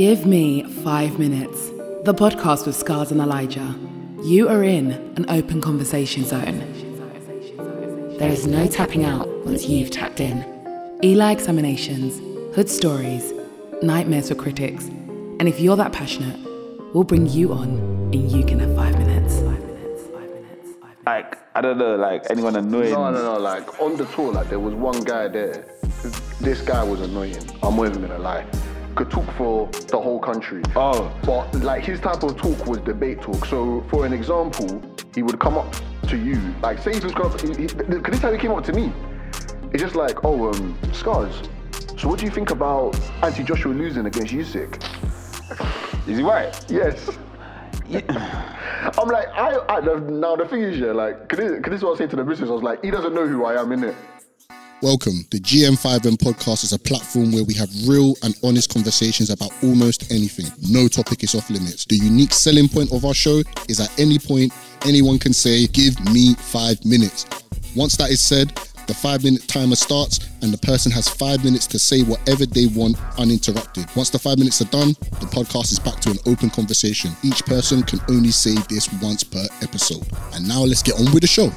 Give me 5 minutes. The podcast with Scars and Elijah. You are in an open conversation zone. There is no tapping out once you've tapped in. Eli examinations, hood stories, nightmares for critics. And if you're that passionate, we'll bring you on and you can have 5 minutes. Like, I don't know, like anyone annoying? No, like on the tour, like there was one guy there. This guy was annoying. I'm not even gonna lie. Could talk for the whole country. Oh. But like his type of talk was debate talk. So for an example, he would come up to you, like say he was going up, because this time he came up to me. It's just like, Scars, so what do you think about Anthony Joshua losing against Usyk? Is he right? Yes. Yeah. I'm like, now the thing is, yeah, like, because this is what I was saying to the business, I was like, he doesn't know who I am, innit? Welcome. The GM5M podcast is a platform where we have real and honest conversations about almost anything. No topic is off limits. The unique selling point of our show is at any point, anyone can say, give me 5 minutes. Once that is said, the 5 minute timer starts and the person has 5 minutes to say whatever they want uninterrupted. Once the 5 minutes are done, the podcast is back to an open conversation. Each person can only say this once per episode. And now let's get on with the show.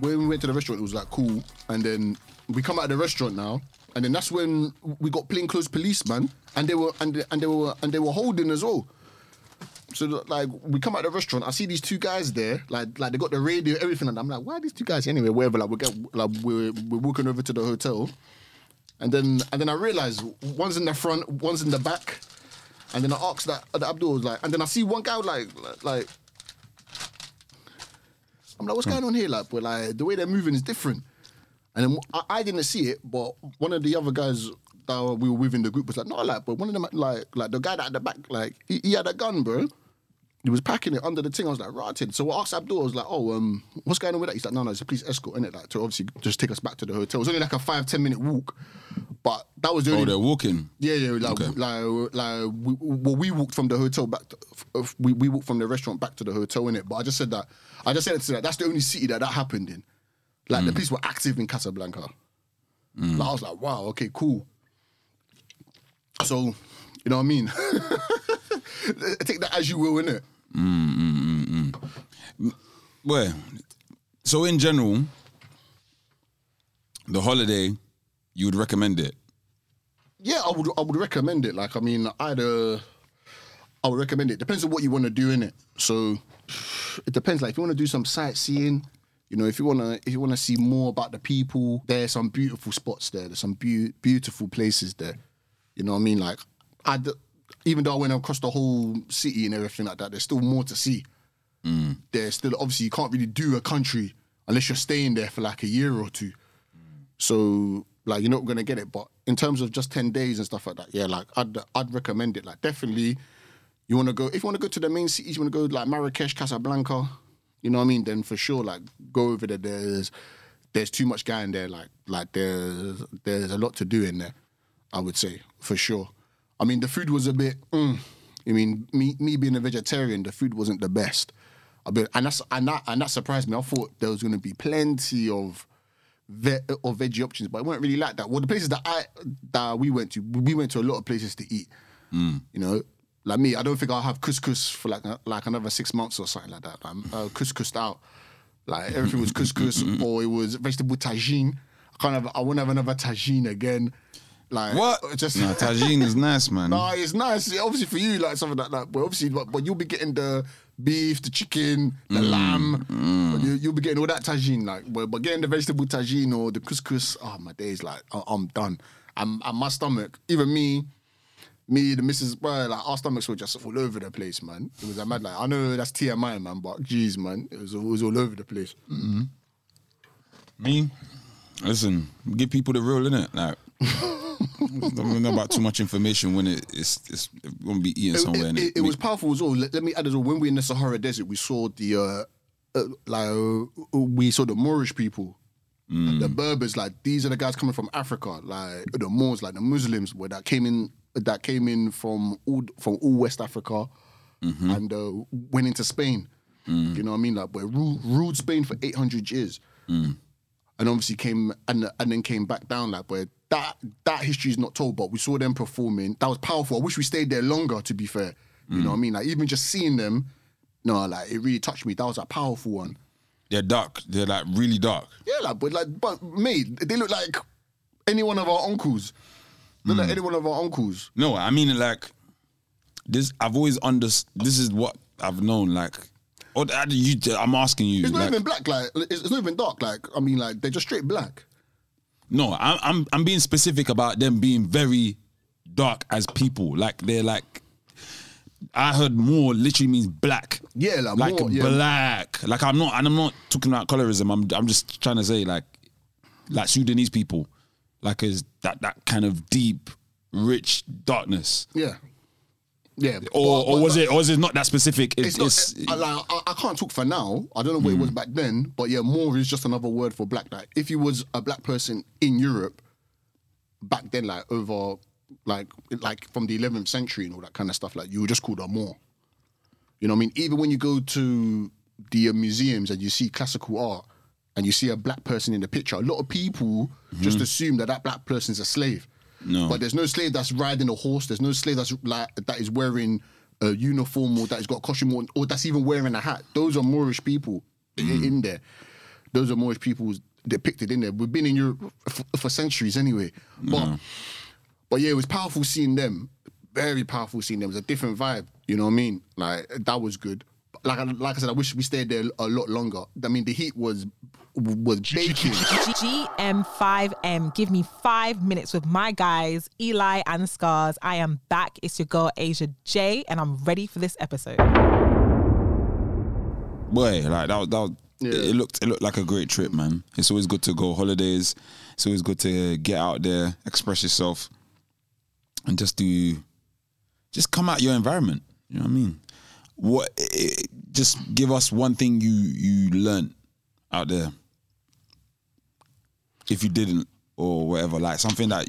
When we went to the restaurant, it was like cool. And then we come out of the restaurant now, and then that's when we got plainclothes policemen, and they were holding as well. So like we come out of the restaurant, I see these two guys there, like they got the radio, everything, and I'm like, why are these two guys anyway? Wherever, like we're walking over to the hotel, and then I realized one's in the front, one's in the back, and then I asked that Abdul was like, and then I see one guy like. I'm like, what's going on here? Like the way they're moving is different. And then I didn't see it, but one of the other guys that we were with in the group was like, no, like, but one of them, like the guy that at the back, like, he had a gun, bro. He was packing it under the thing. I was like, rotted. So I asked Abdul, I was like, what's going on with that? He's like, no, it's a police escort, innit? Like, to obviously just take us back to the hotel. It was only like a 5-10 minute walk, but that was the only... Oh, they're walking? Yeah, we walked from the hotel back to... We walked from the restaurant back to the hotel, innit? But I just said that that's the only city that happened in. Like, the police were active in Casablanca. Mm. Like, I was like, wow, okay, cool. So, you know what I mean? Take that as you will, innit? Well, so in general, the holiday, you would recommend it? Yeah, I would recommend it. Like, I mean, I would recommend it. Depends on what you want to do, innit? So, it depends. Like, if you want to do some sightseeing... You know, if you wanna see more about the people, there's some beautiful spots there. There's some beautiful places there. You know what I mean? Like, even though I went across the whole city and everything like that, there's still more to see. Mm. There's still, obviously, you can't really do a country unless you're staying there for like a year or two. So, like, you're not gonna get it. But in terms of just 10 days and stuff like that, yeah, like, I'd recommend it. Like, definitely, if you wanna go to the main cities, you wanna go like Marrakesh, Casablanca. You know what I mean? Then for sure, like, go over there. There's too much guy in there. Like there's a lot to do in there, I would say, for sure. I mean, the food was a bit, I mean, me being a vegetarian, the food wasn't the best. And that surprised me. I thought there was going to be plenty of veggie options, but it weren't really like that. Well, the places that we went to a lot of places to eat, you know? Like me, I don't think I'll have couscous for like another 6 months or something like that. Like, couscoused out. Like, everything was couscous or it was vegetable tagine. I won't have another tagine again. Like, what? Just... No, tagine is nice, man. No, it's nice. Obviously for you, like something like that. But obviously, but you'll be getting the beef, the chicken, the lamb. Mm. You'll be getting all that tagine. Like, but getting the vegetable tagine or the couscous, oh my days, like I'm done. And my stomach, even me. Me, the missus, bro, like, our stomachs were just all over the place, man. It was a mad, like, I know that's TMI, man, but geez, man, it was all over the place. Mm-hmm. Me? Listen, give people the real, innit? Like, I don't know about too much information when it's going to be eating somewhere. It was powerful as all. Let me add as well, when we were in the Sahara Desert, we saw the Moorish people. Mm. The Berbers, like, these are the guys coming from Africa, like, the Moors, like, the Muslims, where that came in from all West Africa, mm-hmm. and went into Spain. Mm. You know what I mean? Like, we ruled Spain for 800 years. Mm. And obviously came and then came back down, like, where that history is not told, but we saw them performing. That was powerful. I wish we stayed there longer, to be fair. You know what I mean? Like, even just seeing them, no, like, it really touched me. That was a powerful one. They're dark. They're, like, really dark. Yeah, like, but mate, they look like any one of our uncles. Look like any one of our uncles. No, I mean, like, this, I've always understood, this is what I've known, like, or I'm asking you. It's not like, even black, like, it's not even dark, like, I mean, like, they're just straight black. No, I'm being specific about them being very dark as people. Like, they're like, I heard Moor literally means black. Yeah, like more, black. Yeah. Like, I'm not talking about colorism. I'm just trying to say, like Sudanese people, like, is that kind of deep, rich darkness. Yeah. Yeah, or was like, it? Or is it not that specific? I can't talk for now. I don't know what it was back then, but yeah, Moor is just another word for black. Like, if you was a black person in Europe back then, like over, like from the 11th century and all that kind of stuff, like you were just called a Moor. You know what I mean? Even when you go to the museums and you see classical art and you see a black person in the picture, a lot of people just assume that black person's a slave. No. But there's no slave that's riding a horse. There's no slave that's like that is wearing a uniform or that has got a costume or that's even wearing a hat. Those are Moorish people in there. Those are Moorish people depicted in there. We've been in Europe for centuries anyway. But yeah, it was powerful seeing them. Very powerful seeing them. It was a different vibe. You know what I mean? Like, that was good. Like I said, I wish we stayed there a lot longer. I mean, the heat was baking. GM5M. Give me 5 minutes with my guys, Eli and Scars. I am back. It's your girl, Asia J, and I'm ready for this episode. Boy, like that was yeah. It looked like a great trip, man. It's always good to go holidays. It's always good to get out there, express yourself, and just come out your environment. You know what I mean? Just give us one thing you learned out there, if you didn't or whatever, like something that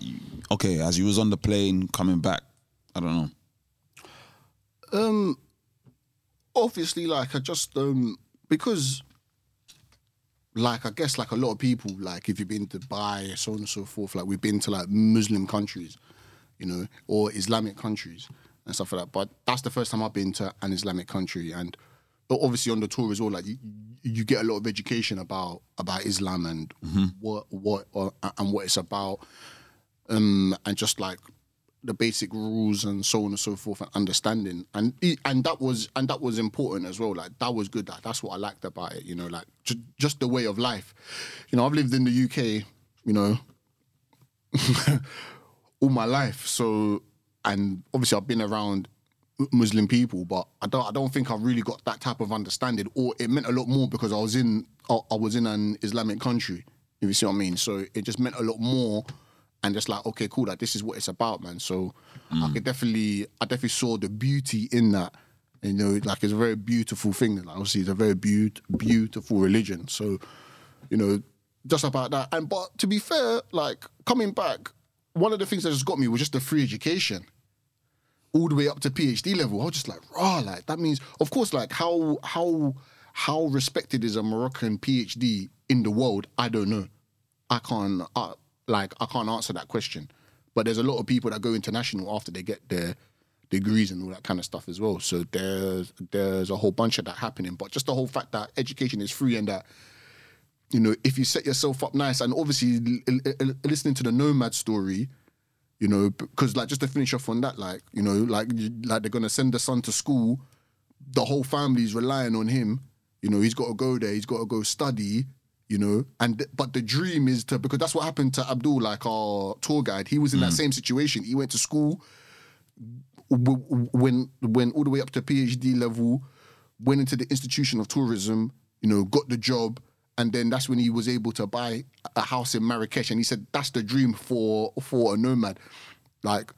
as you was on the plane coming back, I don't know. Obviously, like, I just because, like, I guess like a lot of people, like if you've been to Dubai, so on and so forth, like we've been to like Muslim countries, you know, or Islamic countries and stuff like that. But that's the first time I've been to an Islamic country, and obviously on the tour as well, like you get a lot of education about Islam and what it's about, and just like the basic rules and so on and so forth and understanding. And that was important as well. Like, that was good. That's what I liked about it. You know, like just the way of life. You know, I've lived in the UK, you know, all my life. So. And obviously, I've been around Muslim people, but I don't think I've really got that type of understanding. Or it meant a lot more because I was in an Islamic country. If you see what I mean, so it just meant a lot more. And just like, okay, cool, like this is what it's about, man. So I definitely saw the beauty in that. You know, like it's a very beautiful thing. Like, obviously, it's a very beautiful religion. So, you know, just about that. And but to be fair, like coming back, one of the things that just got me was just the free education. All the way up to PhD level, I was just like, raw, like that means, of course, like how respected is a Moroccan PhD in the world? I don't know. I can't answer that question. But there's a lot of people that go international after they get their degrees and all that kind of stuff as well. So there's a whole bunch of that happening. But just the whole fact that education is free and that, you know, if you set yourself up nice, and obviously listening to the Nomad story, you know, because like just to finish off on that, like, you know, like they're gonna send the son to school, the whole family's relying on him. You know, he's got to go there, he's got to go study. You know, but the dream is to, because that's what happened to Abdul, like our tour guide. He was in that same situation. He went to school, went all the way up to PhD level, went into the institution of tourism. You know, got the job. And then that's when he was able to buy a house in Marrakesh. And he said, that's the dream for a nomad. Like,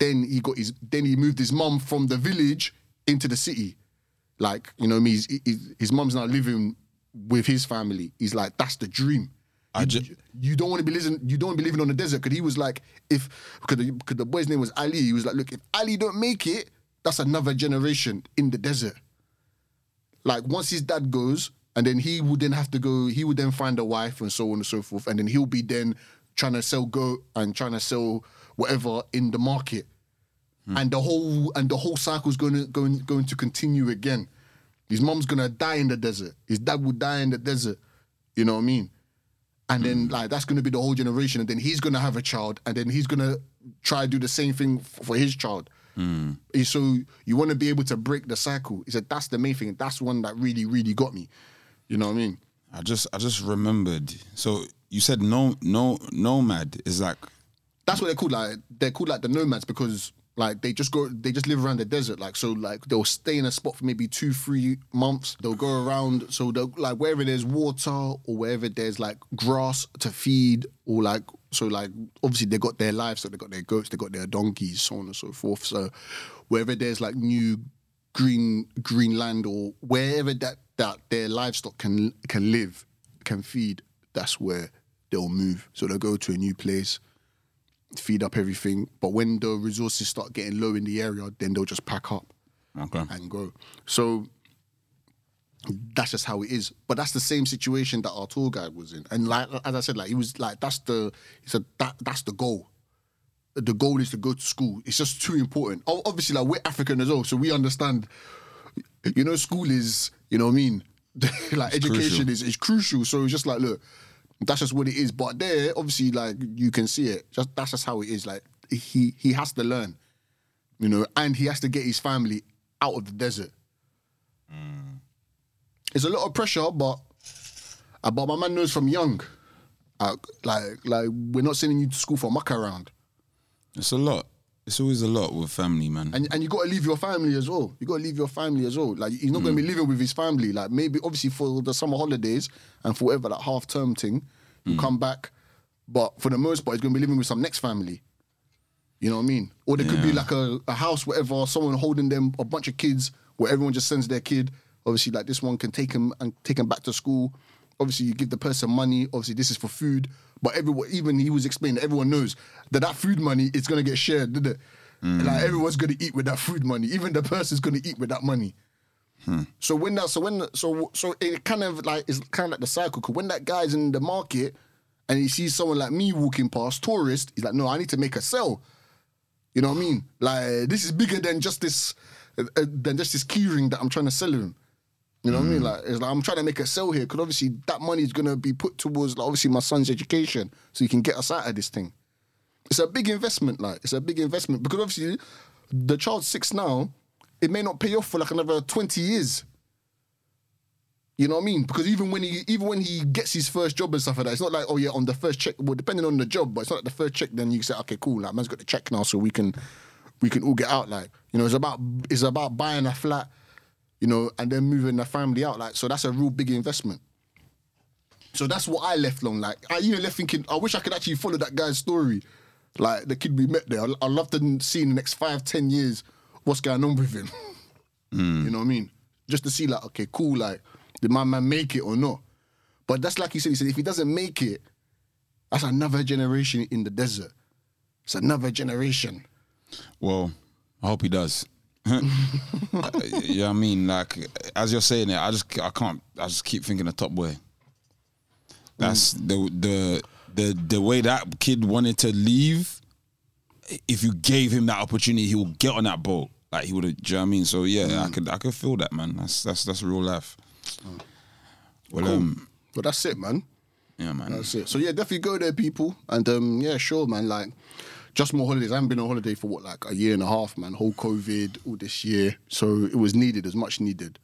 then he moved his mum from the village into the city. Like, you know what I mean? His mum's now living with his family. He's like, that's the dream. You don't want to be living. You don't want to be living on the desert. Because he was like, because the boy's name was Ali. He was like, look, if Ali don't make it, that's another generation in the desert. Like, once his dad goes, and then he would then have to go, he would then find a wife and so on and so forth, and then he'll be then trying to sell goat and trying to sell whatever in the market. And the whole cycle's going to continue again. His mom's gonna die in the desert. His dad will die in the desert. You know what I mean? And then like that's gonna be the whole generation. And then he's gonna have a child. And then he's gonna try to do the same thing for his child. So you want to be able to break the cycle. He said that's the main thing. That's one that really, really got me. You know what I mean? I just remembered. So you said nomad is like. That's what they're called. Like they're called like the nomads because. Like they just live around the desert. Like so, like they'll stay in a spot for maybe 2-3 months. They'll go around. So they'll like wherever there's water or wherever there's like grass to feed or like so like obviously they got their lives. So they got their goats, they got their donkeys, so on and so forth. So wherever there's like new green land or wherever that their livestock can live, can feed, that's where they'll move. So they'll go to a new place. Feed up everything, but when the resources start getting low in the area, then they'll just pack up and go. So that's just how it is. But that's the same situation that our tour guide was in. And like as I said, like he was like, that's the goal. The goal is to go to school. It's just too important. Obviously, like we're African as well, so we understand. You know, school is, you know what I mean. Like it's education crucial. is crucial. So it's just like look. That's just what it is. But there, obviously, like, you can see it. That's just how it is. Like, he has to learn, you know, and he has to get his family out of the desert. It's a lot of pressure, but my man knows from young. Like we're not sending you to school for muck around. It's a lot. It's always a lot with family, man. And you got to leave your family as well. Like, he's not going to be living with his family. Like, maybe, obviously, for the summer holidays and for whatever, that half-term thing, you come back. But for the most part, he's going to be living with some next family. You know what I mean? Or there could be, like, a house, whatever, someone holding them, a bunch of kids, where everyone just sends their kid. Obviously, like, this one can take him back to school. Obviously, you give the person money. Obviously, this is for food. But everyone, even he was explaining, everyone knows that food money is going to get shared, didn't it? Like, everyone's going to eat with that food money. Even the person's going to eat with that money. So it kind of like, it's kind of like the cycle. Because when that guy's in the market and he sees someone like me walking past, tourist, he's like, no, I need to make a sell. You know what I mean? Like, this is bigger than just this keyring that I'm trying to sell him. You know what I mean? Like, it's like, I'm trying to make a sell here because obviously that money is going to be put towards, like, obviously my son's education so he can get us out of this thing. It's a big investment, like, because obviously the child's 6 now, it may not pay off for, like, another 20 years. You know what I mean? Because even when he gets his first job and stuff like that, it's not like, oh, yeah, on the first check, well, depending on the job, but it's not like the first check, then you say, okay, cool, like, man's got the check now so we can all get out, like, you know, it's about buying a flat, you know, and then moving the family out. Like, so that's a real big investment. So that's what I left long. Like, I even left thinking, I wish I could actually follow that guy's story. Like, the kid we met there. I'd love to see in the next 5-10 years what's going on with him. You know what I mean? Just to see, like, okay, cool, like, did my man make it or not? But that's like he said, if he doesn't make it, that's another generation in the desert. It's another generation. Well, I hope he does. Yeah, I mean, like, as you're saying it, I just keep thinking of Top Boy. That's the way that kid wanted to leave. If you gave him that opportunity, he would get on that boat. Like, he would have, do you know what I mean? So yeah, I could feel that, man. That's real life. Well, cool. But that's it, man. Yeah, man. That's it. So yeah, definitely go there, people. And yeah, sure, man. Like, just more holidays. I haven't been on holiday for what, like a year and a half, man. Whole COVID, all this year. So it was needed, as much needed.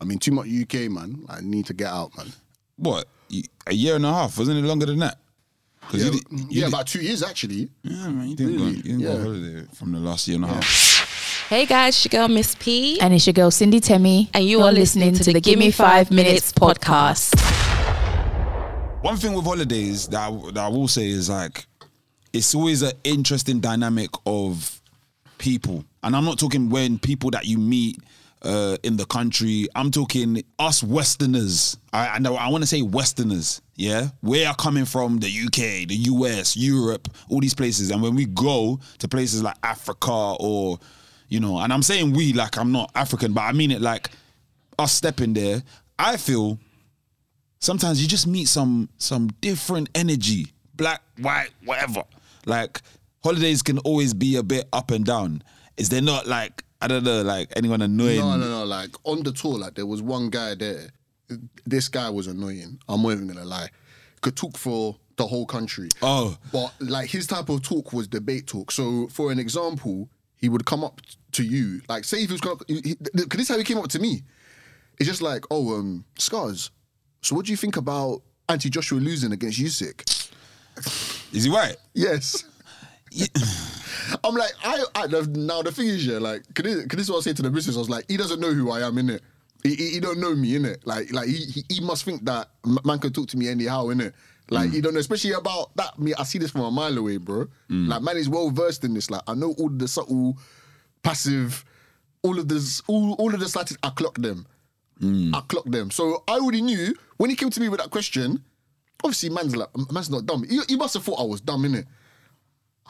I mean, too much UK, man. I need to get out, man. What? A year and a half? Wasn't it longer than that? Yeah, about 2 years, actually. Yeah, man. You didn't go on holiday from the last year and a half. Hey, guys. It's your girl, Miss P. And it's your girl, Cindy Temmie. And you are listening to the Gimme 5 Minutes podcast. One thing with holidays that I will say is, like, it's always an interesting dynamic of people. And I'm not talking when people that you meet in the country. I'm talking us Westerners. I want to say Westerners, yeah? We are coming from the UK, the US, Europe, all these places. And when we go to places like Africa or, you know. And I'm saying we, like I'm not African, but I mean it like us stepping there. I feel sometimes you just meet some different energy, black, white, whatever. Like holidays can always be a bit up and down. Is there not like, I don't know, like anyone annoying? No, like on the tour, like there was one guy there. This guy was annoying. I'm not even gonna lie. Could talk for the whole country. Oh. But like his type of talk was debate talk. So for an example, he would come up to you, like say if he was coming up, because this is how he came up to me. It's just like, oh, Scars, so what do you think about Anthony Joshua losing against Usyk? Is he white? Yes. Yeah. I'm like, I now the thing is, yeah, like, because this is what I say to the business, I was like, he doesn't know who I am, innit? He don't know me, innit? Like he must think that man can talk to me anyhow, innit? Like, you don't know, especially about that. Me, I see this from a mile away, bro. Like, man is well versed in this. Like, I know all the subtle, passive, all of the slightest. I clock them. I clock them. So I already knew when he came to me with that question. Obviously, man's not dumb. He must have thought I was dumb, innit?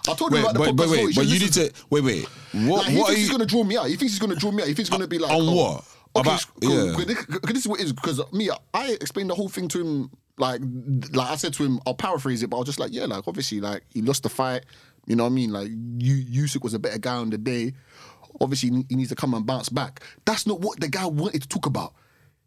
I told him about the podcast. Wait. What? Like, he thinks he's gonna draw me out. He thinks he's gonna draw me out. He thinks he's gonna be like on what? Okay, about, cool. Yeah. This is what it is, because me, I explained the whole thing to him. Like I said to him, I'll paraphrase it, but I was just like, yeah, like obviously, like he lost the fight. You know what I mean? Like Usyk was a better guy on the day. Obviously, he needs to come and bounce back. That's not what the guy wanted to talk about.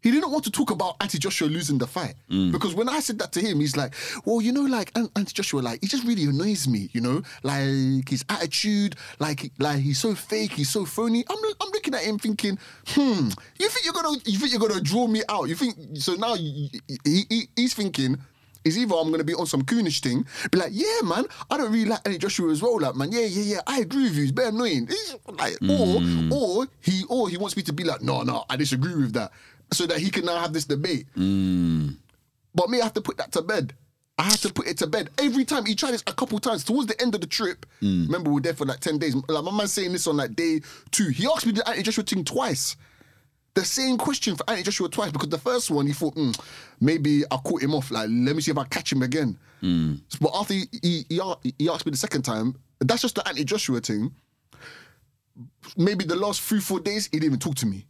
He didn't want to talk about Anthony Joshua losing the fight. Because when I said that to him, he's like, well, you know, like Anthony Joshua, like he just really annoys me, you know, like his attitude, like he's so fake, he's so phony. I'm looking at him thinking, you think you're gonna draw me out? You think so? Now he's thinking, is either I'm gonna be on some coonish thing, be like, yeah, man, I don't really like Anthony Joshua as well, like, man, yeah, I agree with you, it's very annoying. It's like, or he wants me to be like, no, I disagree with that. So that he can now have this debate. But me, I have to put that to bed. I have to put it to bed. Every time, he tried this a couple times. Towards the end of the trip, remember we were there for like 10 days. Like my man saying this on like day 2. He asked me the Anthony Joshua thing twice. The same question for Anthony Joshua twice, because the first one, he thought, maybe I caught him off. Like, let me see if I catch him again. But after he asked me the second time, that's just the Anthony Joshua thing. Maybe the last 3-4 days, he didn't even talk to me.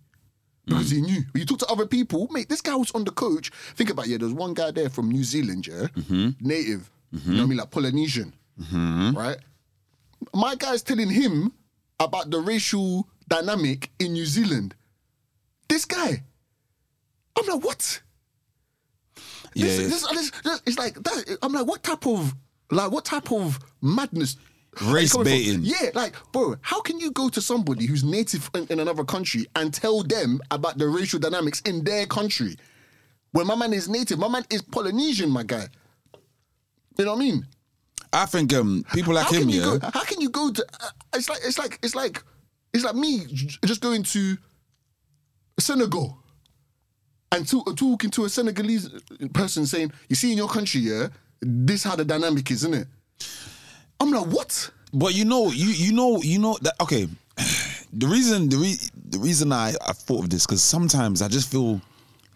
Because he knew. When you talk to other people, mate, this guy was on the coach. Think about it, yeah, there's one guy there from New Zealand, yeah? Native. You know what I mean? Like Polynesian. Right? My guy's telling him about the racial dynamic in New Zealand. This guy. I'm like, what? Yeah. This, it's like, that. I'm like, what type of madness? Race baiting. Yeah, like, bro, how can you go to somebody who's native in another country and tell them about the racial dynamics in their country? When my man is native, my man is Polynesian, my guy. You know what I mean? I think people like him, yeah. How can you go to... It's like me just going to Senegal and talking to a Senegalese person saying, you see, in your country, yeah, this how the dynamic is, isn't it? I'm like, what? But you know that, okay. The reason I thought of this, because sometimes I just feel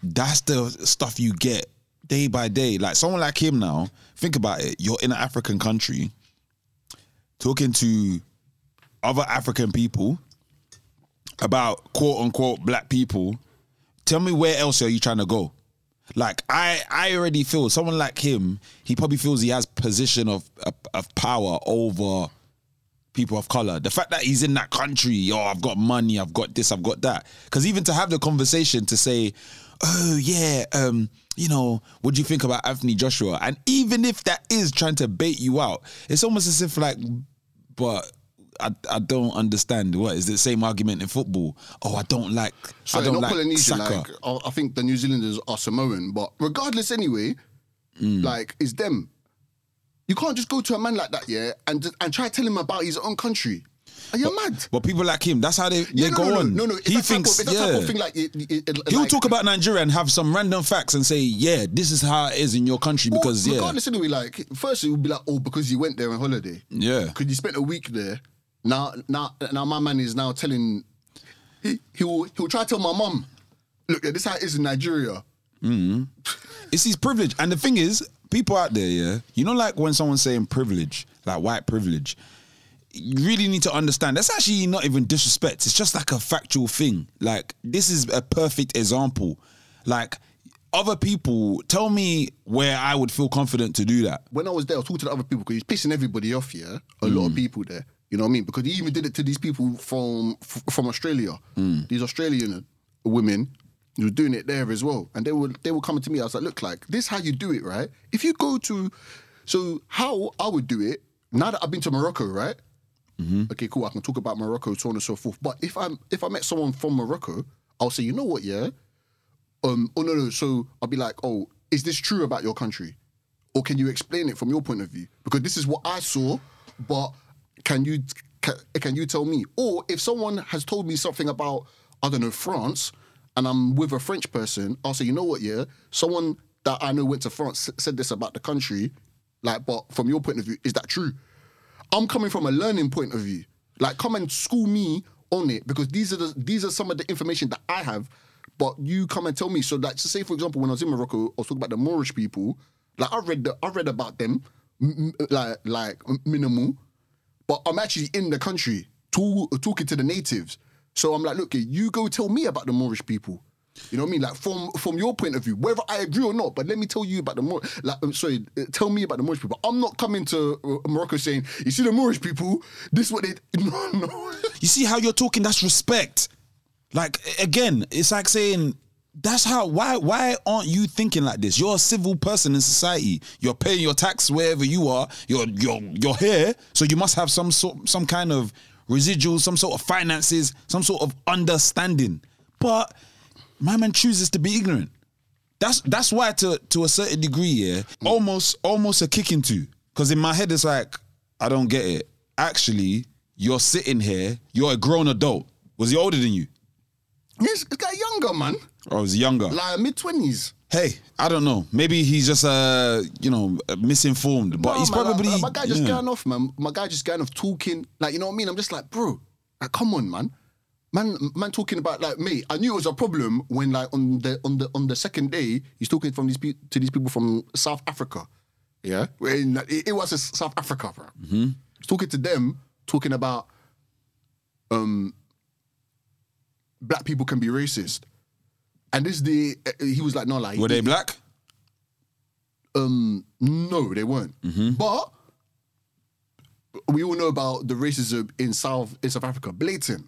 that's the stuff you get day by day. Like someone like him now, think about it. You're in an African country talking to other African people about quote unquote black people. Tell me, where else are you trying to go? Like, I already feel someone like him, he probably feels he has position of power over people of color. The fact that he's in that country, oh, I've got money, I've got this, I've got that. Because even to have the conversation to say, oh, yeah, you know, what do you think about Anthony Joshua? And even if that is trying to bait you out, it's almost as if like, but... I don't understand. What is the same argument in football? Oh, I don't like. Sorry, I don't like Polynesian, Saka. Like, I think the New Zealanders are Samoan, but regardless, anyway, like it's them. You can't just go to a man like that, yeah, and try to tell him about his own country. Are you mad? But people like him, that's how they go on. No. He thinks, he'll talk about Nigeria and have some random facts and say, yeah, this is how it is in your country because, yeah. Regardless, anyway, like, first it would be like, oh, because you went there on holiday. Yeah. Because you spent a week there. Now, my man is now telling. He'll try to tell my mum, look, this is how it is in Nigeria. It's his privilege, and the thing is, people out there, yeah, you know, like when someone's saying privilege, like white privilege, you really need to understand, that's actually not even disrespect. It's just like a factual thing. Like, this is a perfect example. Like, other people, tell me where I would feel confident to do that. When I was there, I was talking to the other people because he was pissing everybody off, yeah? A lot of people there. You know what I mean? Because he even did it to these people from Australia. Mm. These Australian women, he was doing it there as well. And they were coming to me. I was like, look, like, this is how you do it, right? If you go to... So how I would do it, now that I've been to Morocco, right? Mm-hmm. Okay, cool, I can talk about Morocco, so on and so forth. But if I met someone from Morocco, I'll say, you know what, yeah? So I'll be like, oh, is this true about your country? Or can you explain it from your point of view? Because this is what I saw, but can you tell me? Or if someone has told me something about, I don't know, France, and I'm with a French person, I'll say, you know what, yeah? Someone that I know went to France said this about the country, like, but from your point of view, is that true? I'm coming from a learning point of view. Like, come and school me on it, because these are some of the information that I have, but you come and tell me. So, like, to say, for example, when I was in Morocco, I was talking about the Moorish people. Like, I read about them, like minimal, but I'm actually in the country talking to the natives. So I'm like, look, you go tell me about the Moorish people. You know what I mean? Like, from your point of view, whether I agree or not, but let me tell you about the Moorish... Like, I'm sorry, tell me about the Moorish people. I'm not coming to Morocco saying, you see the Moorish people, this is what they... No. You see how you're talking? That's respect. Like, again, it's like saying, that's how... Why aren't you thinking like this? You're a civil person in society. You're paying your tax wherever you are. You're here, so you must have some kind of residuals, some sort of finances, some sort of understanding. But... my man chooses to be ignorant. That's why to a certain degree, yeah, almost a kick into. Because in my head, it's like, I don't get it. Actually, you're sitting here, you're a grown adult. Was he older than you? Yes, this guy younger, man. Oh, he's younger. Like mid-20s. Hey, I don't know. Maybe he's just, misinformed. But no, he's man, probably... Like, my guy just going off, man. My guy just going off talking. Like, you know what I mean? I'm just like, bro, like, come on, man. Man, talking about like, mate, I knew it was a problem when, like, on the second day, he's talking to these people from South Africa, yeah. When it was South Africa, bro. Mm-hmm. He's talking to them, talking about black people can be racist, and he was like, no, like, were they black? No, they weren't, mm-hmm. But we all know about the racism in South Africa, blatant.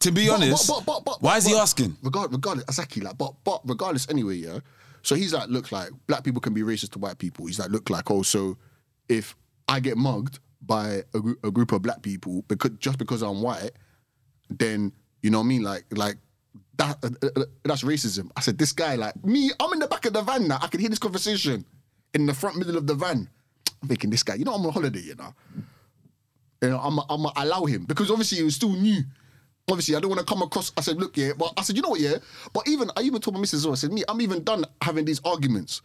To be honest, why is he asking? Regardless, exactly. Like, but regardless, anyway, yeah. So he's like, look, like, black people can be racist to white people. He's like, look, like, oh, so if I get mugged by a group of black people because I'm white, then you know what I mean, like that. That's racism. I said, this guy, like me, I'm in the back of the van now. I can hear this conversation in the front middle of the van. I'm thinking, this guy, you know, I'm on holiday, you know. You know, I'm gonna allow him because obviously he was still new. Obviously, I don't want to come across. I said, look, yeah, but I said, you know what, yeah, but I even told my missus, I said, me, I'm even done having these arguments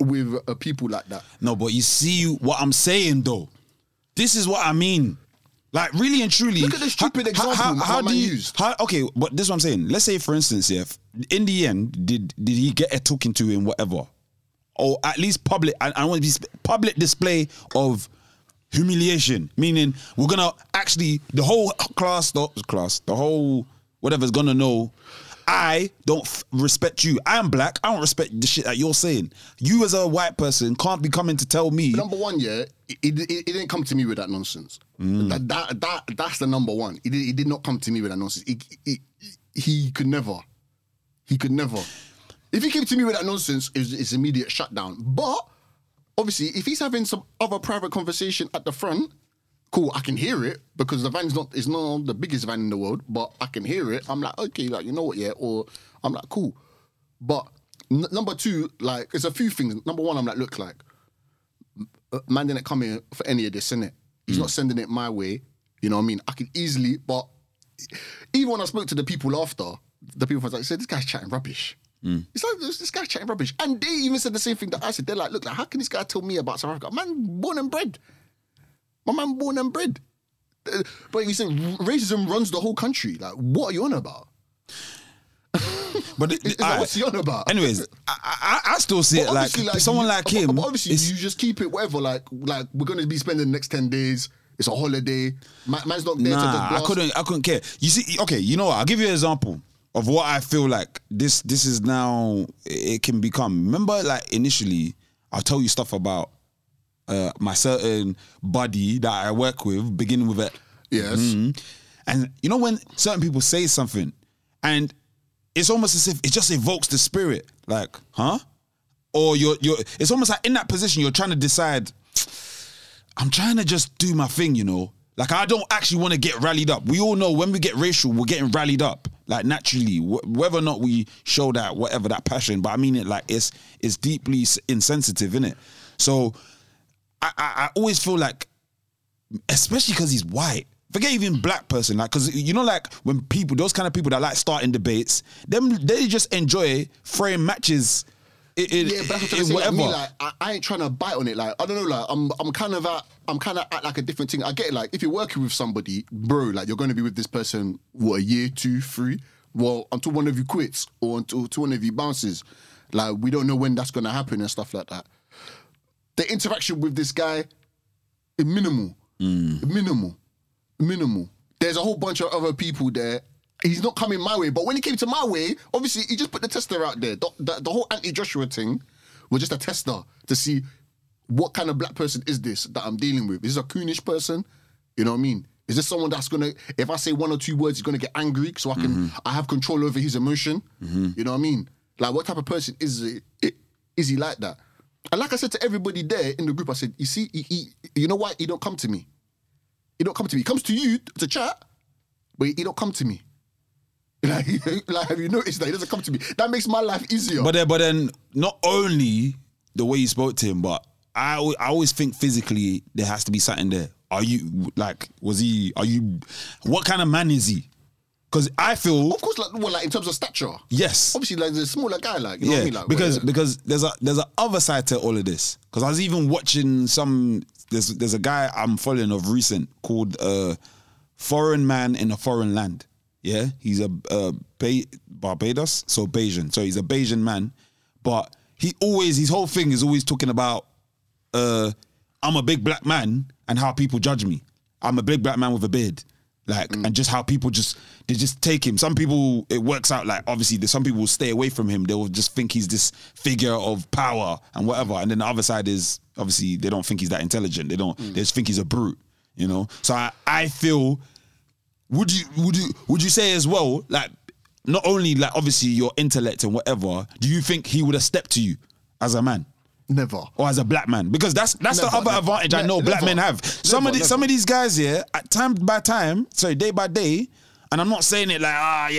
with people like that. No, but you see what I'm saying, though. This is what I mean. Like, really and truly. Look at the stupid example how do you use? Okay, but this is what I'm saying. Let's say, for instance, yeah, in the end, did he get a talking to him, whatever, or at least public? I want to be public display of humiliation, meaning we're gonna actually the whole class, the whole whatever's gonna know. I don't respect you. I am black. I don't respect the shit that you're saying. You as a white person can't be coming to tell me. Number one, yeah, it didn't come to me with that nonsense. Mm. That's the number one. It did not come to me with that nonsense. He could never. If he came to me with that nonsense, it's immediate shutdown. But obviously, if he's having some other private conversation at the front, cool, I can hear it because the van's not the biggest van in the world, but I can hear it. I'm like, okay, like, you know what, yeah, or I'm like, cool. But number two, like, it's a few things. Number one, I'm like, look, like, man didn't come here for any of this, innit? He's not sending it my way, you know what I mean? I can easily, but even when I spoke to the people after, the people was like, this guy's chatting rubbish. Mm. It's like, this guy's chatting rubbish. And they even said the same thing that I said. They're like, look, like, how can this guy tell me about South Africa? Man, born and bred. My man, born and bred. But you said racism runs the whole country. Like, what are you on about? But what's he on about? Anyways, I still see it like someone like him. Obviously, you just keep it whatever. Like, we're going to be spending the next 10 days It's a holiday. Man's not there to the glass. I couldn't care. You see, okay, you know what? I'll give you an example of what I feel like this is now, it can become. Remember, like, initially, I'll tell you stuff about my certain buddy that I work with, beginning with it. Yes. Mm-hmm. And you know when certain people say something and it's almost as if it just evokes the spirit, like, huh? Or you're it's almost like in that position, you're trying to decide, I'm trying to just do my thing, you know? Like, I don't actually want to get rallied up. We all know when we get racial, we're getting rallied up. Like, naturally, whether or not we show that, whatever, that passion. But I mean it, like, it's deeply insensitive, innit? So I always feel like, especially because he's white, forget even black person, like, because, you know, like, when people, those kind of people that like starting debates, them, they just enjoy throwing matches. But that's what I'm saying, whatever. Like, I ain't trying to bite on it. Like, I don't know. Like, I'm kind of at like a different thing. I get it. Like, if you're working with somebody, bro, like, you're going to be with this person what, a year, two, 3, well, until one of you quits or until one of you bounces. Like, we don't know when that's going to happen and stuff like that. The interaction with this guy is minimal, minimal. There's a whole bunch of other people there. He's not coming my way, but when he came to my way, obviously he just put the tester out there. The whole Anthony Joshua thing was just a tester to see what kind of black person is this that I'm dealing with. Is this a coonish person? You know what I mean? Is this someone that's gonna, if I say 1 or 2 words, he's gonna get angry, so I can I have control over his emotion. Mm-hmm. You know what I mean? Like, what type of person is it? Is he like that? And like I said to everybody there in the group, I said, you see, you know why he don't come to me? He don't come to me. He comes to you to chat, but he don't come to me. Like, have you noticed that he doesn't come to me? That makes my life easier. But then, not only the way you spoke to him, but I always think physically there has to be something there. Are you like? Was he? Are you? What kind of man is he? Because I feel, of course, like in terms of stature. Yes, obviously, like the smaller guy, like you know what I mean? Like, because there's a other side to all of this. Because I was even watching some. There's a guy I'm following of recent called Foreign Man in a Foreign Land. Yeah, he's a Barbados, so Bajan. So he's a Bajan man, but his whole thing is always talking about, I'm a big black man and how people judge me. I'm a big black man with a beard, like, and just how people they just take him. Some people, it works out, like, obviously, some people will stay away from him. They will just think he's this figure of power and whatever. And then the other side is, obviously, they don't think he's that intelligent. They just think he's a brute, you know? So I feel... Would you say as well, like, not only, like, obviously your intellect and whatever, do you think he would have stepped to you as a man? Never. Or as a black man? Because that's never, the other advantage I know black men have. Some of these guys here, at time by time, sorry, day by day, and I'm not saying it like,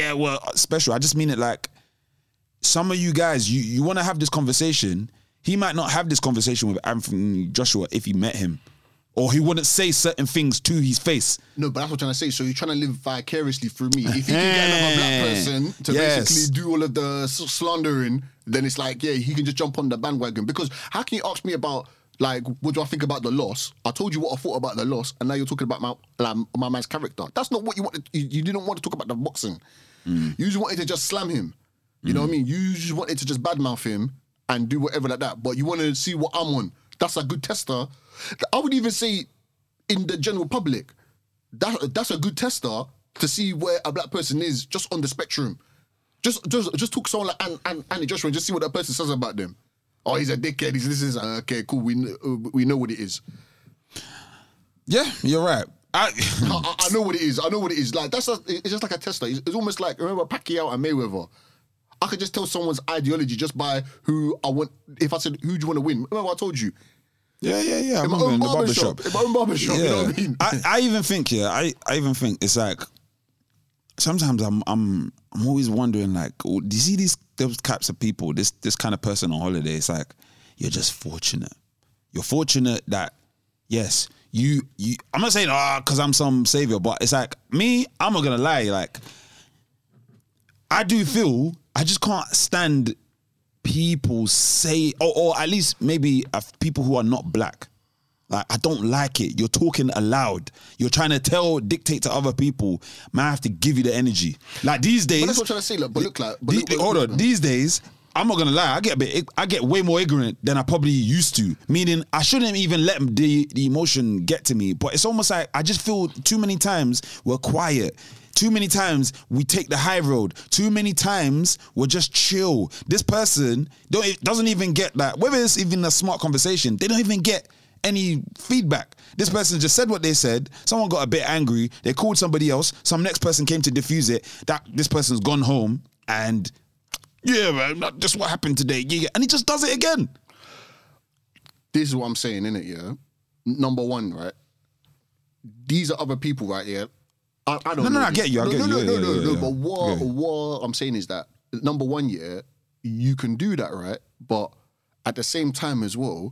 special. I just mean it like, some of you guys, you want to have this conversation. He might not have this conversation with Anthony Joshua if he met him. Or he wouldn't say certain things to his face. No, but that's what I'm trying to say. So you're trying to live vicariously through me. If you can get another black person to basically do all of the slandering, then it's like, yeah, he can just jump on the bandwagon. Because how can you ask me about, like, what do I think about the loss? I told you what I thought about the loss, and now you're talking about my man's character. That's not what you wanted. You didn't want to talk about the boxing. Mm. You just wanted to just slam him. You know what I mean? You just wanted to just badmouth him and do whatever like that. But you want to see what I'm on. That's a good tester. I would even say in the general public, that's a good tester to see where a black person is just on the spectrum. Just talk someone like Anthony Joshua and just see what that person says about them. Oh, he's a dickhead. He's this. Okay, cool. We know what it is. Yeah, you're right. I know what it is. I know what it is. Like it's just like a tester. It's almost like, remember Pacquiao and Mayweather. I could just tell someone's ideology just by who I want. If I said, who do you want to win? Remember I told you. Yeah. In my own barbershop. In my own barbershop, yeah. You know what I mean? I even think it's like, sometimes I'm always wondering, like, oh, do you see those types of people, this kind of person on holiday? It's like, you're just fortunate. You're fortunate that, yes, you I'm not saying, because I'm some savior, but it's like, me, I'm not going to lie, like, I do feel, I just can't stand people say, or at least maybe people who are not black. Like, I don't like it. You're talking aloud. You're trying to dictate to other people, man, I have to give you the energy. Like, these days... But that's what I'm trying to say, look, but look like... But look, hold on. These days, I'm not gonna lie, I get way more ignorant than I probably used to. Meaning I shouldn't even let the emotion get to me. But it's almost like I just feel too many times we're quiet. Too many times we take the high road. Too many times we're just chill. This person doesn't even get that. Whether it's even a smart conversation, they don't even get any feedback. This person just said what they said. Someone got a bit angry. They called somebody else. Some next person came to diffuse it. This person's gone home and yeah, man, that's what happened today. Yeah, and he just does it again. This is what I'm saying, innit? Yeah. Number one, right? These are other people, right? Yeah. I don't know. No, I get you. I get you. But what I'm saying is that, number one, yeah, you can do that, right? But at the same time as well,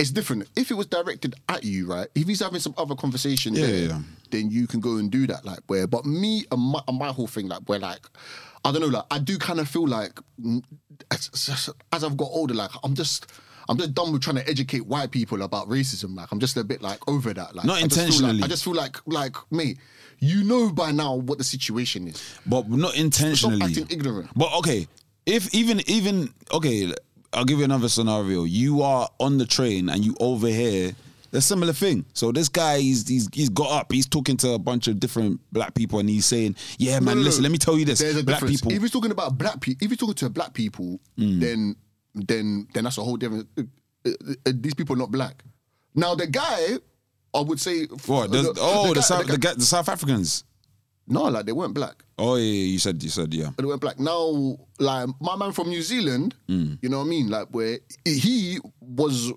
it's different. If it was directed at you, right? If he's having some other conversation, then you can go and do that, like, where. But me and my whole thing, like, where, like, I don't know, like, I do kind of feel like as I've got older, like, I'm just done with trying to educate white people about racism. Like, I'm just a bit like over that. Like, not intentionally. I just feel like, mate, you know by now what the situation is. But not intentionally. Stop acting ignorant. But okay, if okay, I'll give you another scenario. You are on the train and you overhear a similar thing. So this guy, he's got up. He's talking to a bunch of different black people and he's saying, yeah, man, listen, let me tell you this. There's a black difference. People. If he's talking about black people, then that's a whole different. These people are not black. Now the guy, I would say, what? The South Africans. No, like they weren't black. Oh yeah, you said yeah. They weren't black. Now, like my man from New Zealand, you know what I mean? Like where he was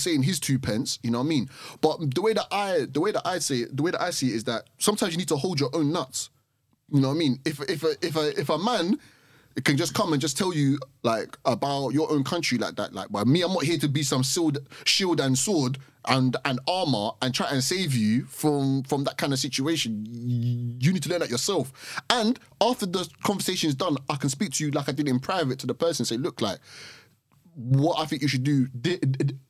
saying his 2 pence, you know what I mean? But the way that I see it is that sometimes you need to hold your own nuts. You know what I mean? If a man can just come and just tell you like about your own country like that, like, well, me, I'm not here to be some shield and sword and armor and try and save you from that kind of situation. You need to learn that yourself. And after the conversation is done, I can speak to you like I did in private to the person. Say, look, like, what I think you should do,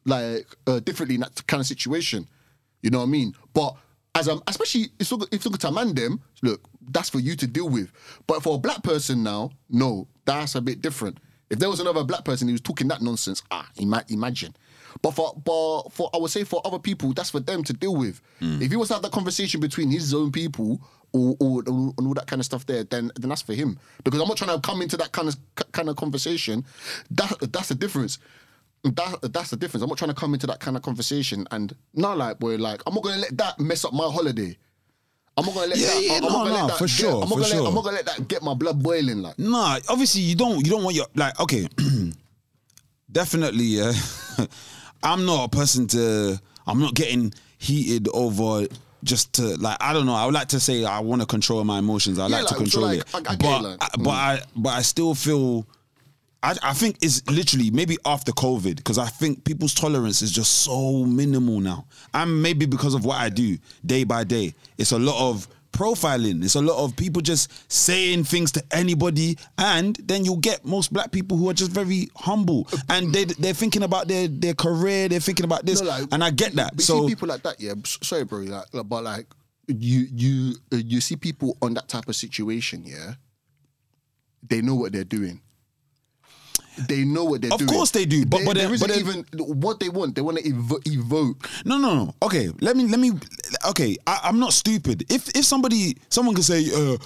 differently in that kind of situation. You know what I mean? But especially if you look at a man, them, look, that's for you to deal with. But for a black person now, no, that's a bit different. If there was another black person who was talking that nonsense, imagine. But for I would say for other people, that's for them to deal with. If he was to have that conversation between his own people or and all that kind of stuff there, then that's for him. Because I'm not trying to come into that kind of conversation. That's the difference. That's the difference. I'm not trying to come into that kind of conversation and not like, boy, like, I'm not going to let that mess up my holiday. I'm not going to let that for sure. I'm not going to let that get my blood boiling. Like, nah, obviously you don't want your, like, okay. Definitely, yeah. I'm not a person to, I'm not getting heated over just to, like, I don't know. I would like to say I want to control my emotions. I like to control it. But I still feel, I think it's literally maybe after COVID, because I think people's tolerance is just so minimal now. And maybe because of what I do day by day, it's a lot of profiling. It's a lot of people just saying things to anybody, and then you'll get most black people who are just very humble and they're thinking about their career, they're thinking about this, no, like, and I get that. But so you see people like that, yeah. Sorry, bro, like, but like you see people on that type of situation, yeah. They know what they're doing. Of course they do, but there isn't even what they want. They want to evoke. No. Okay, let me. Okay, I'm not stupid. If someone can say,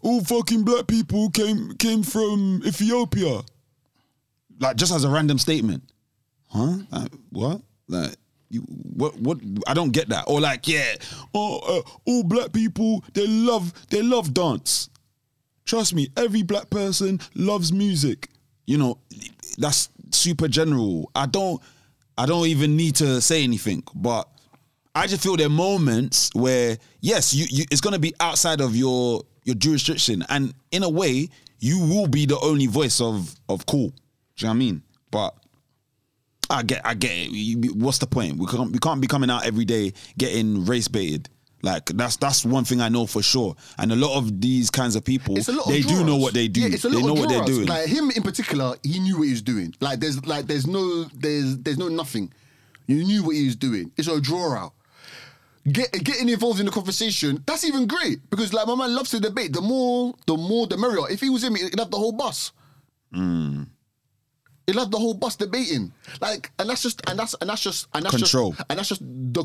all fucking black people came from Ethiopia, like just as a random statement, huh? Like, what? Like what? I don't get that. Or like, yeah, all black people they love dance. Trust me, every black person loves music. You know, that's super general. I don't even need to say anything, but I just feel there are moments where, yes, you it's going to be outside of your jurisdiction. And in a way, you will be the only voice of cool. Do you know what I mean? But I get it. What's the point? We can't be coming out every day getting race baited. Like, that's one thing I know for sure. And a lot of these kinds of people, they do know what they do. Yeah, they know what they're doing. Like him in particular, he knew what he was doing. Like there's no nothing. You knew what he was doing. It's a draw out. Getting involved in the conversation, that's even great. Because like my man loves to debate. The more the merrier. If he was him, he'd have the whole bus. He'll have the whole bus debating. Like, and that's just the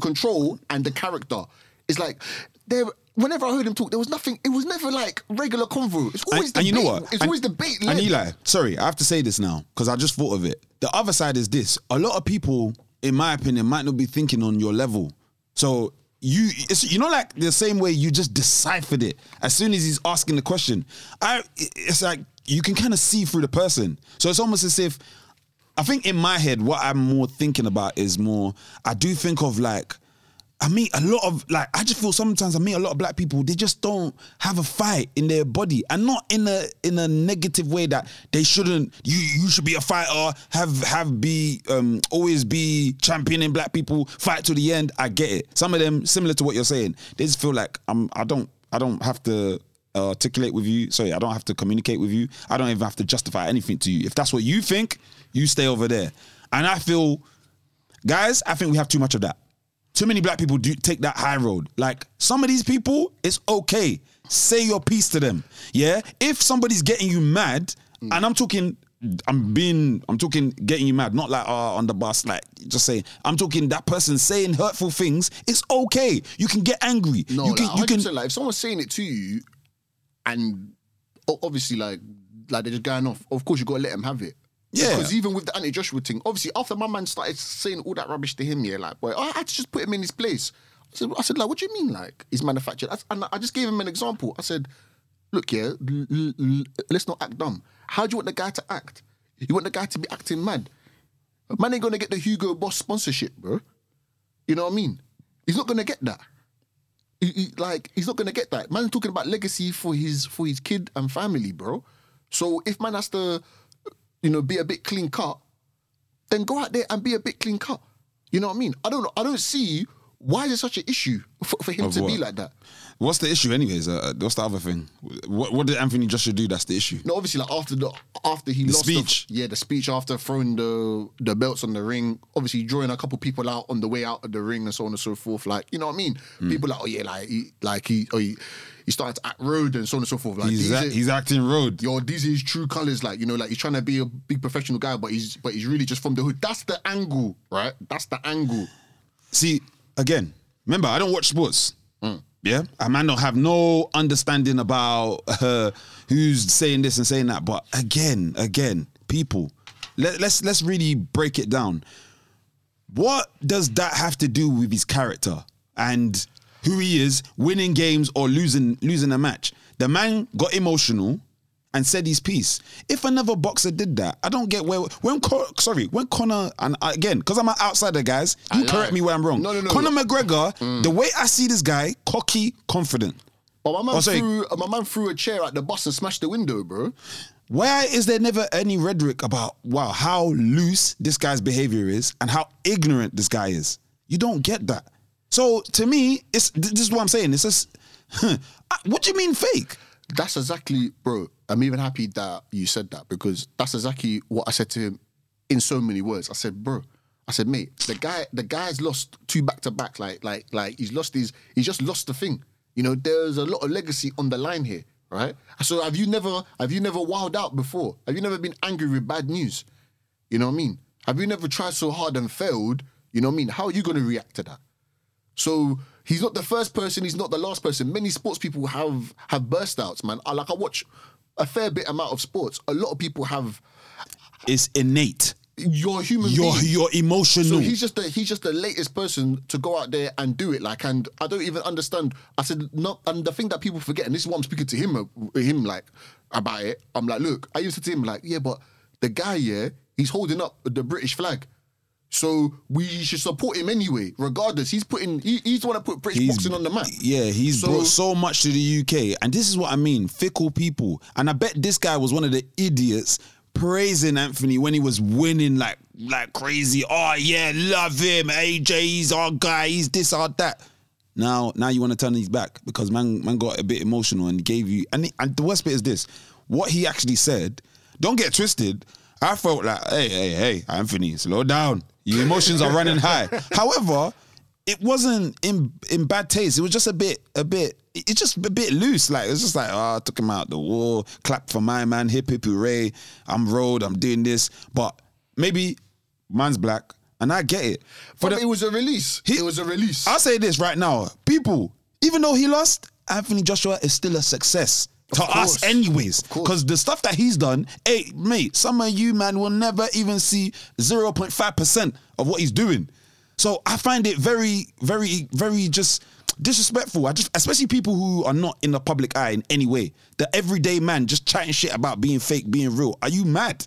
control and the character. It's like there. Whenever I heard him talk, there was nothing. It was never like regular convo. It's always debate. And you know what? It's always debate. And Eli, sorry, I have to say this now because I just thought of it. The other side is this: a lot of people, in my opinion, might not be thinking on your level. So you know, like the same way you just deciphered it as soon as he's asking the question. It's like you can kind of see through the person. So it's almost as if I think in my head, what I'm more thinking about is more. I do think of like. I just feel sometimes I meet a lot of black people, they just don't have a fight in their body, and not in a negative way that they shouldn't. You should be a fighter, always be championing black people, fight to the end. I get it. Some of them, similar to what you're saying, they just feel like I don't have to articulate with you. Sorry, I don't have to communicate with you. I don't even have to justify anything to you. If that's what you think, you stay over there. And I feel, guys, I think we have too much of that. Too many black people do take that high road. Like, some of these people, it's okay. Say your piece to them. Yeah? If somebody's getting you mad, and I'm talking getting you mad, not like on the bus, like just saying, I'm talking that person saying hurtful things, it's okay. You can get angry. No, you can like, if someone's saying it to you, and obviously like they're just going off, of course you gotta let them have it. Yeah. Because even with the Anthony Joshua thing, obviously after my man started saying all that rubbish to him, yeah, like, boy, I had to just put him in his place. I said, like, what do you mean, like, he's manufactured? And I just gave him an example. I said, look, yeah, let's not act dumb. How do you want the guy to act? You want the guy to be acting mad? Man ain't going to get the Hugo Boss sponsorship, bro. You know what I mean? He's not going to get that. He's not going to get that. Man's talking about legacy for his kid and family, bro. So if man has to... you know, be a bit clean cut, then go out there and be a bit clean cut. You know what I mean? I don't see why there's such an issue for him to be like that. What's the issue anyways? What's the other thing? What did Anthony Joshua do that's the issue? No, obviously, like, after he lost the speech. The speech after throwing the belts on the ring, obviously drawing a couple people out on the way out of the ring and so on and so forth. Like, you know what I mean? People like, oh yeah, he started to act rude and so on and so forth. Like, he's acting rude. Yo, these are his true colours. Like, you know, like he's trying to be a big professional guy, but he's really just from the hood. That's the angle, right? That's the angle. See, again, remember, I don't watch sports. Yeah? I might not have no understanding about who's saying this and saying that. But again, people, let's really break it down. What does that have to do with his character and who he is, winning games or losing a match? The man got emotional and said his piece. If another boxer did that, I don't get where... When Conor... And again, because I'm an outsider, guys, you correct me where I'm wrong. No. Conor McGregor, the way I see this guy, cocky, confident. But my man threw a chair at the bus and smashed the window, bro. Why is there never any rhetoric about, wow, how loose this guy's behavior is and how ignorant this guy is? You don't get that. So, to me, this is what I'm saying. It's just... what do you mean fake? That's exactly... Bro, I'm even happy that you said that because that's exactly what I said to him in so many words. I said, bro, mate, the guy's lost two back-to-back. Like he's just lost the thing. You know, there's a lot of legacy on the line here, right? So have you never wowed out before? Have you never been angry with bad news? You know what I mean? Have you never tried so hard and failed? You know what I mean? How are you going to react to that? So he's not the first person. He's not the last person. Many sports people have burst outs, man. I watch a fair bit amount of sports. A lot of people have. It's innate. You're a human. You're emotional. So he's just the latest person to go out there and do it. Like, and I don't even understand. I said no. And the thing that people forget, and this is what I'm speaking to him like about it. I'm like, look, I used to tell him like, yeah, but the guy, yeah, he's holding up the British flag. So we should support him anyway, regardless. He's the one that put British boxing on the map. Yeah, he's brought so much to the UK. And this is what I mean, fickle people. And I bet this guy was one of the idiots praising Anthony when he was winning like crazy. Oh, yeah, love him. AJ, he's our guy. He's this, our that. Now you want to turn his back because man got a bit emotional and gave you... And the worst bit is this. What he actually said, don't get twisted. I felt like, hey, Anthony, slow down. Your emotions are running high. However, it wasn't in bad taste. It was just a bit loose. Like, it was just like, oh, I took him out the wall, clap for my man, hip, hip, hooray. I'm rolled, I'm doing this. But maybe man's black, and I get it. But it was a release. It was a release. I'll say this right now. People, even though he lost, Anthony Joshua is still a success. To us anyways. Because the stuff that he's done, hey, mate, some of you, man, will never even see 0.5% of what he's doing. So I find it very, very, very just disrespectful. Especially people who are not in the public eye in any way. The everyday man just chatting shit about being fake, being real. Are you mad?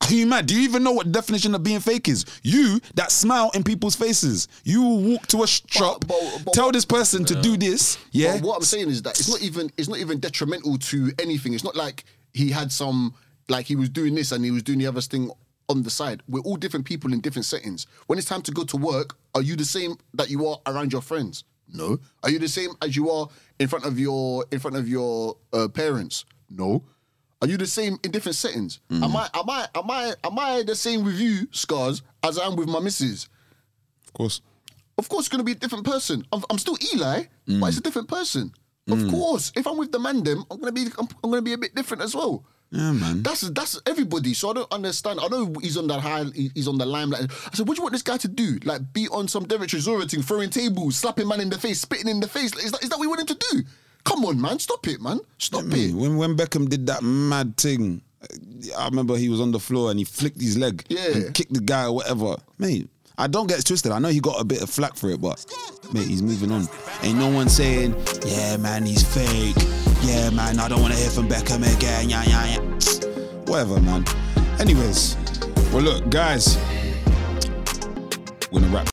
Are you mad? Do you even know what the definition of being fake is? You, that smile in people's faces. You will walk to a shop, tell this person to do this. Yeah. But what I'm saying is that it's not even detrimental to anything. It's not like he had some, like he was doing this and he was doing the other thing on the side. We're all different people in different settings. When it's time to go to work, are you the same that you are around your friends? No. Are you the same as you are in front of your parents? No. Are you the same in different settings? Mm. Am I the same with you, Scars, as I am with my missus? Of course. Of course, it's going to be a different person. I'm still Eli, but it's a different person. Mm. Of course, if I'm with the mandem, I'm going to be a bit different as well. Yeah, man. That's everybody. So I don't understand. I know he's on that high. He's on the limelight. I said, what do you want this guy to do? Like, be on some Derek Chisora thing, throwing tables, slapping man in the face, spitting in the face. Like, is that what you want him to do? Come on, man. Stop it, man. Stop it. When Beckham did that mad thing, I remember he was on the floor and he flicked his leg and kicked the guy or whatever. Mate, I don't get it twisted. I know he got a bit of flack for it, but, mate, he's moving on. Ain't no one saying, yeah, man, he's fake. Yeah, man, I don't want to hear from Beckham again. Yeah, yeah, yeah. Whatever, man. Anyways, well, look, guys, we're going to wrap